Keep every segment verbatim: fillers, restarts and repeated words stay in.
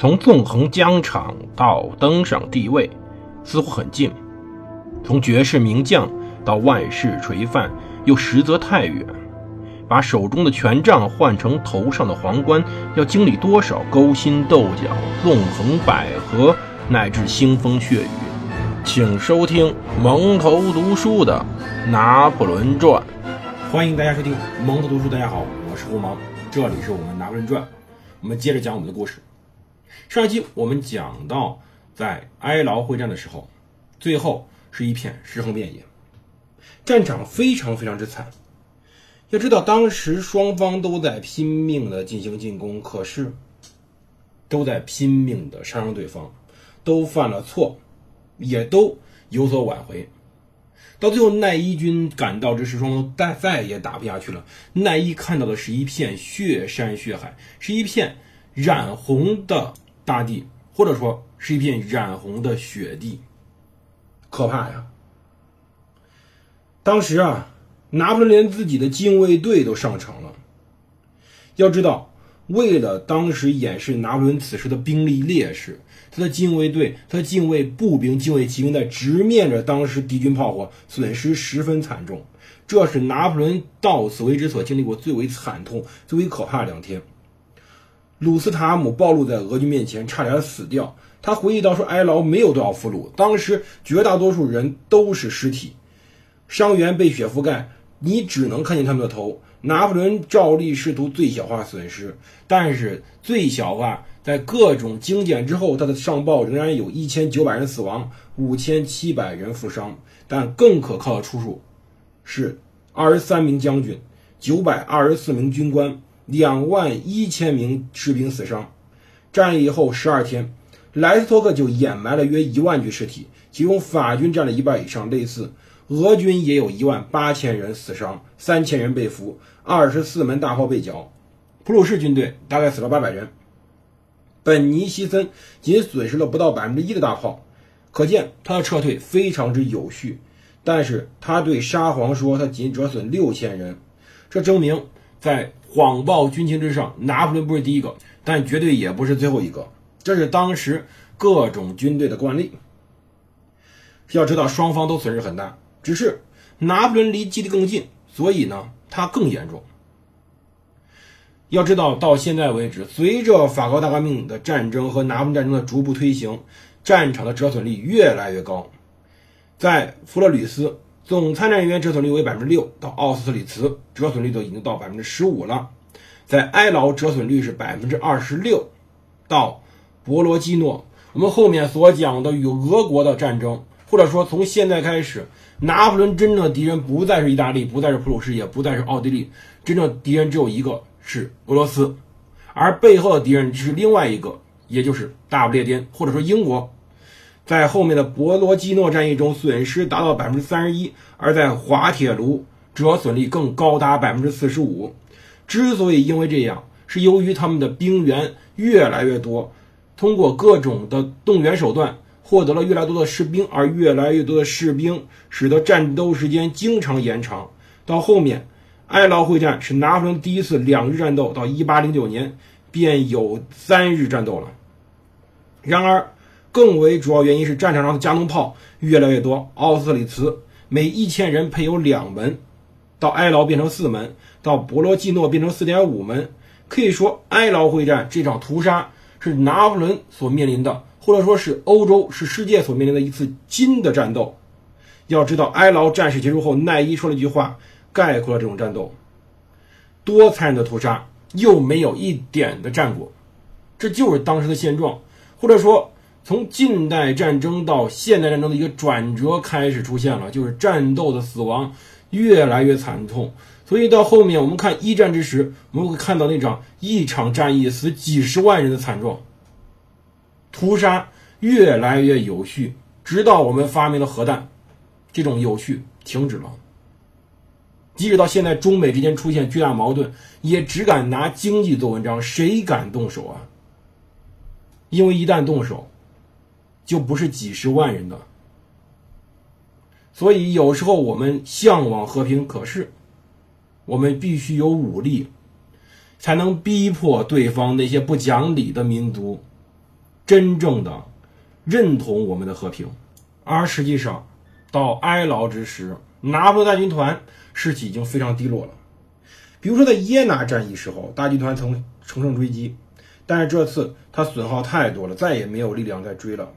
从纵横疆场到登上帝位似乎很近，从绝世名将到万世垂范又实则太远。把手中的权杖换成头上的皇冠，要经历多少勾心斗角、纵横捭阖，乃至腥风血雨？请收听蒙头读书的《拿破仑传》。欢迎大家收听蒙头读书。大家好，我是胡蒙，这里是我们《拿破仑传》，我们接着讲我们的故事。上一集我们讲到，在埃劳会战的时候，最后是一片尸横遍野，战场非常非常之惨。要知道，当时双方都在拼命的进行进攻，可是都在拼命的杀伤对方，都犯了错，也都有所挽回。到最后，奈伊军赶到之时，双方再再也打不下去了。奈伊看到的是一片血山血海，是一片染红的大地，或者说是一片染红的雪地，可怕呀！当时啊，拿破仑连自己的禁卫队都上场了。要知道，为了当时掩饰拿破仑此时的兵力劣势，他的禁卫队、他的禁卫步兵、禁卫骑兵在直面着当时敌军炮火，损失十分惨重。这是拿破仑到此为止所经历过最为惨痛、最为可怕的两天。鲁斯塔姆暴露在俄军面前，差点死掉。他回忆到说，埃劳没有多少俘虏，当时绝大多数人都是尸体，伤员被雪覆盖，你只能看见他们的头。拿破仑照例试图最小化损失，但是最小化在各种精简之后，他的上报仍然有一千九百人死亡，五千七百人负伤。但更可靠的出处是二十三名将军、九百二十四名军官、两万一千名士兵死伤。战役后十二天，莱斯托克就掩埋了约一万具尸体，其中法军占了一半以上，类似俄军也有一万八千人死伤，三千人被俘，二十四门大炮被缴。普鲁士军队大概死了八百人，本尼西森仅损失了不到 百分之一 的大炮，可见他的撤退非常之有序。但是他对沙皇说他仅折损六千人，这证明在谎报军情之上，拿破仑不是第一个，但绝对也不是最后一个。这是当时各种军队的惯例。要知道，双方都损失很大，只是拿破仑离基地更近，所以呢，它更严重。要知道，到现在为止，随着法国大革命的战争和拿破仑战争的逐步推行，战场的折损率越来越高。在弗勒吕斯，总参战人员折损率为 百分之六， 到奥斯特里茨折损率都已经到 百分之十五 了。在埃劳折损率是 百分之二十六， 到博罗基诺，我们后面所讲的与俄国的战争，或者说从现在开始，拿破仑真正的敌人不再是意大利，不再是普鲁士，也不再是奥地利，真正的敌人只有一个，是俄罗斯，而背后的敌人是另外一个，也就是大不列颠，或者说英国。在后面的博罗基诺战役中，损失达到 百分之三十一， 而在滑铁卢，折损率更高达 百分之四十五。 之所以因为这样，是由于他们的兵员越来越多，通过各种的动员手段获得了越来越多的士兵，而越来越多的士兵使得战斗时间经常延长。到后面埃劳会战是拿破仑第一次两日战斗，到一八零九年便有三日战斗了。然而更为主要原因是战场上的加农炮越来越多，奥斯特里茨每一千人配有两门，到埃劳变成四门，到博罗季诺变成 四点五 门。可以说，埃劳会战这场屠杀是拿破仑所面临的，或者说是欧洲、是世界所面临的一次新的战斗。要知道，埃劳战事结束后，奈伊说了一句话概括了这种战斗：多残忍的屠杀，又没有一点的战果。这就是当时的现状，或者说从近代战争到现代战争的一个转折开始出现了，就是战斗的死亡越来越惨痛。所以到后面我们看一战之时，我们会看到那场一场战役死几十万人的惨状，屠杀越来越有序，直到我们发明了核弹，这种有序停止了。即使到现在中美之间出现巨大矛盾，也只敢拿经济做文章，谁敢动手啊？因为一旦动手就不是几十万人的。所以有时候我们向往和平，可是我们必须有武力才能逼迫对方那些不讲理的民族真正的认同我们的和平。而实际上到哀牢之时，拿破仑大军团士气已经非常低落了。比如说在耶拿战役时候，大军团曾乘胜追击，但是这次他损耗太多了，再也没有力量再追了。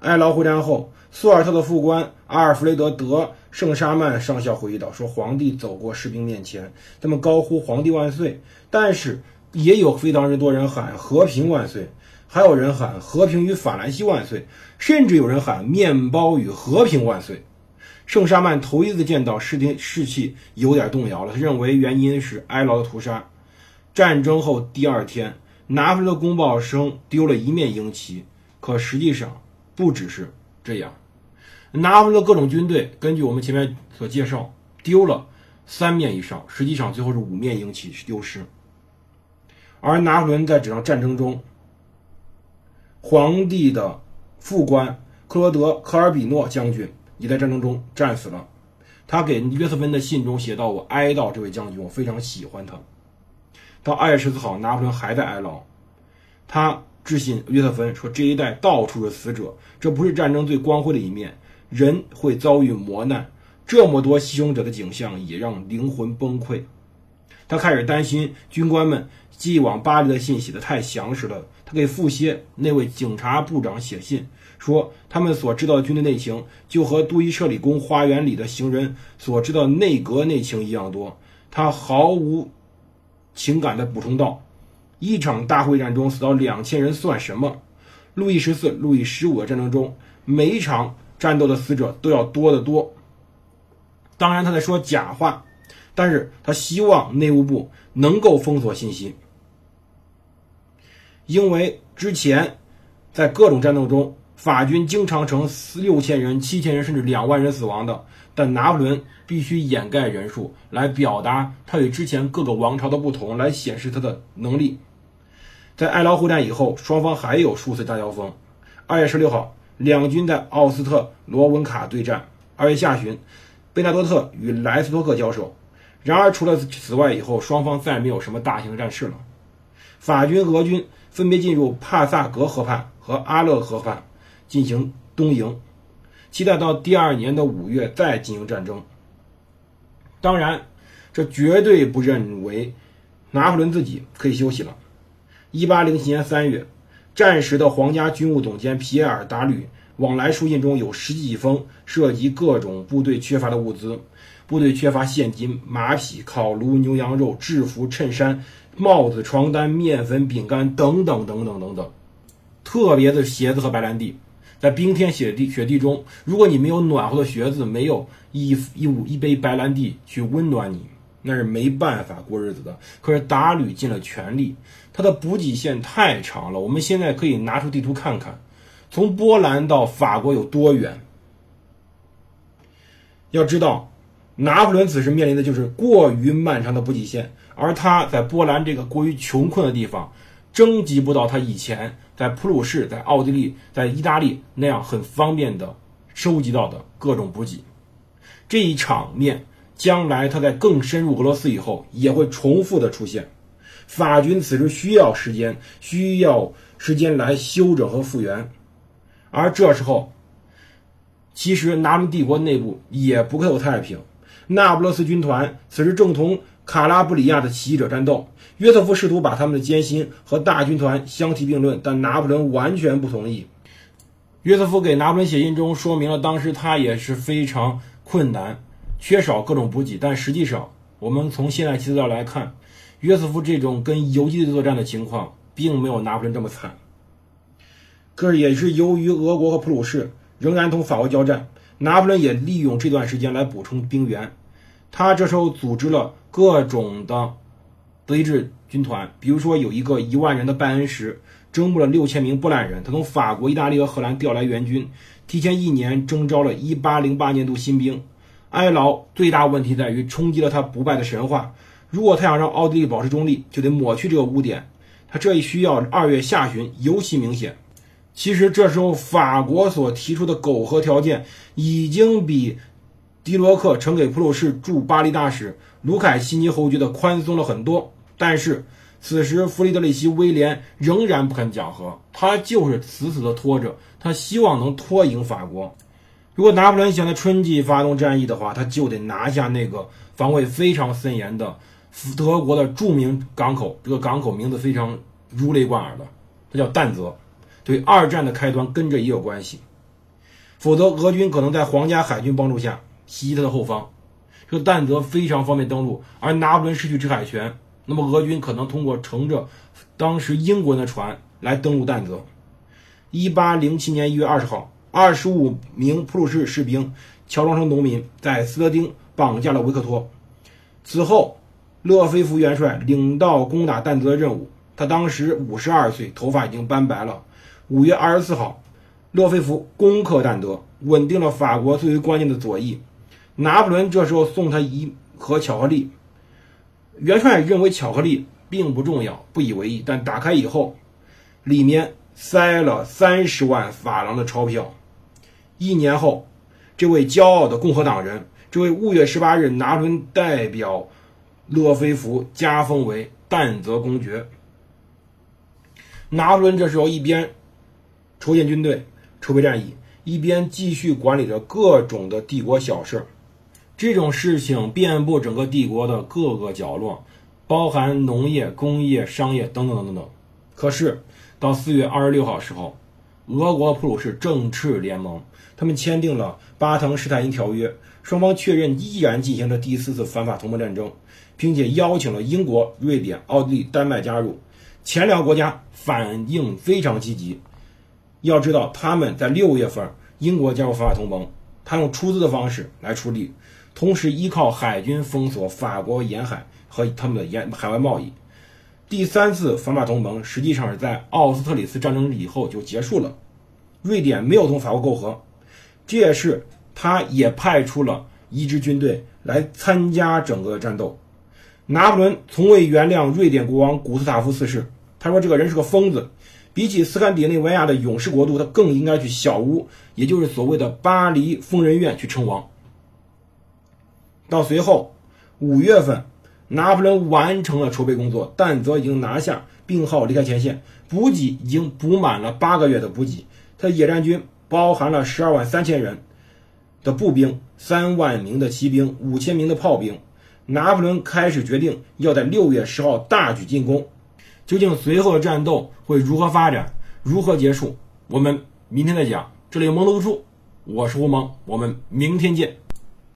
哀牢会战后，苏尔特的副官阿尔弗雷德·德圣沙曼上校回忆道，说皇帝走过士兵面前，他们高呼皇帝万岁，但是也有非常多人喊和平万岁，还有人喊和平与法兰西万岁，甚至有人喊面包与和平万岁。圣沙曼头一次见到士兵士气有点动摇了，他认为原因是哀牢的屠杀。战争后第二天，拿破仑的公报生丢了一面鹰旗，可实际上不只是这样，拿破仑的各种军队根据我们前面所介绍丢了三面以上，实际上最后是五面鹰旗丢失。而拿破仑在这场战争中，皇帝的副官克罗德·科尔比诺将军也在战争中战死了。他给约瑟芬的信中写道，我哀悼这位将军，我非常喜欢他。到二月十四号，拿破仑还在哀牢，他致信约瑟芬说，这一带到处是死者，这不是战争最光辉的一面，人会遭遇磨难，这么多牺牲者的景象也让灵魂崩溃。他开始担心军官们寄往巴黎的信写得太详实了，他给富歇那位警察部长写信说，他们所知道的军队内情就和杜伊舍里宫花园里的行人所知道内阁内情一样多。他毫无情感地补充道，一场大会战中死到两千人算什么？路易十四、路易十五的战争中，每一场战斗的死者都要多得多。当然他在说假话，但是他希望内务部能够封锁信息，因为之前在各种战斗中，法军经常成六千人、七千人甚至两万人死亡的，但拿破仑必须掩盖人数，来表达他与之前各个王朝的不同，来显示他的能力。在哀牢会战以后，双方还有数次大交锋。二月十六号，两军在奥斯特罗文卡对战。二月下旬，贝纳多特与莱斯托克交手。然而除了此外以后，双方再没有什么大型战事了。法军、俄军分别进入帕萨格河畔和阿勒河畔进行东营，期待到第二年的五月再进行战争。当然这绝对不认为拿破仑自己可以休息了。一八零七年三月，战时的皇家军务总监皮埃尔·达吕往来书信中有十几封涉及各种部队缺乏的物资，部队缺乏现金、马匹、烤炉、牛羊肉、制服、衬衫、帽子、床单、面粉、饼干等等等等等等。特别的鞋子和白兰地，在冰天雪地雪地中，如果你没有暖和的鞋子，没有一一五一杯白兰地去温暖你，那是没办法过日子的。可是达吕尽了全力，他的补给线太长了，我们现在可以拿出地图看看，从波兰到法国有多远。要知道拿破仑此时面临的就是过于漫长的补给线，而他在波兰这个过于穷困的地方征集不到他以前在普鲁士、在奥地利、在意大利那样很方便的收集到的各种补给。这一场面将来他在更深入俄罗斯以后也会重复的出现。法军此时需要时间需要时间来休整和复原，而这时候其实拿破仑帝国内部也不够太平。那不勒斯军团此时正同卡拉布里亚的起义者战斗，约瑟夫试图把他们的艰辛和大军团相提并论，但拿破仑完全不同意。约瑟夫给拿破仑写信中说明了当时他也是非常困难，缺少各种补给，但实际上我们从现代资料来看，约瑟夫这种跟游击队作战的情况并没有拿破仑这么惨。可是也是由于俄国和普鲁士仍然同法国交战，拿破仑也利用这段时间来补充兵员。他这时候组织了各种的德意志军团，比如说有一个一万人的拜恩石，征募了六千名波兰人，他从法国、意大利和荷兰调来援军，提前一年征召了一八零八年度新兵。哀牢最大问题在于冲击了他不败的神话，如果他想让奥地利保持中立，就得抹去这个污点，他这一需要二月下旬尤其明显。其实这时候法国所提出的苟合条件已经比迪罗克呈给普鲁士驻巴黎大使卢凯西尼侯爵的宽松了很多，但是此时弗雷德里希·威廉仍然不肯讲和，他就是死死的拖着，他希望能拖赢法国。如果拿破仑想在春季发动战役的话，他就得拿下那个防卫非常森严的德国的著名港口，这个港口名字非常如雷贯耳的，它叫但泽，对二战的开端跟着也有关系。否则俄军可能在皇家海军帮助下袭击他的后方，这个但泽非常方便登陆，而拿破仑失去制海权，那么俄军可能通过乘着当时英国人的船来登陆但泽。一八零七年一月二十号，二十五名普鲁士士兵乔装成农民，在斯特丁绑架了维克托。此后勒菲弗元帅领到攻打但泽的任务，他当时五十二岁，头发已经斑白了。五月二十四号，勒菲弗攻克但泽，稳定了法国最为关键的左翼。拿破仑这时候送他一盒巧克力，元帅认为巧克力并不重要，不以为意，但打开以后里面塞了三十万法郎的钞票。一年后，这位骄傲的共和党人，这位五月十八日拿破仑代表勒菲弗加封为但泽公爵。拿破仑这时候一边筹建军队筹备战役，一边继续管理着各种的帝国小事。这种事情遍布整个帝国的各个角落，包含农业、工业、商业等等等等。可是到四月二十六号时候，俄国普鲁士正式联盟，他们签订了巴滕施泰因条约，双方确认依然进行着第四次反法同盟战争，并且邀请了英国、瑞典、奥地利、丹麦加入。前两个国家反应非常积极，要知道他们在六月份英国加入反法同盟，他用出资的方式来出力，同时依靠海军封锁法国沿海和他们的沿海外贸易。第三次反法同盟实际上是在奥斯特里茨战争以后就结束了，瑞典没有同法国媾和，这也是他也派出了一支军队来参加整个战斗。拿破仑从未原谅瑞典国王古斯塔夫四世，他说这个人是个疯子，比起斯堪的内维亚的勇士国度，他更应该去小屋，也就是所谓的巴黎疯人院去称王。到随后五月份，拿破仑完成了筹备工作，但泽已经拿下并号离开前线，补给已经补满了八个月的补给，他野战军包含了十二万三千人的步兵、三万名的骑兵、五千名的炮兵。拿破仑开始决定要在六月十号大举进攻，究竟随后的战斗会如何发展，如何结束，我们明天再讲。这里有蒙德读书，我是胡蒙，我们明天见。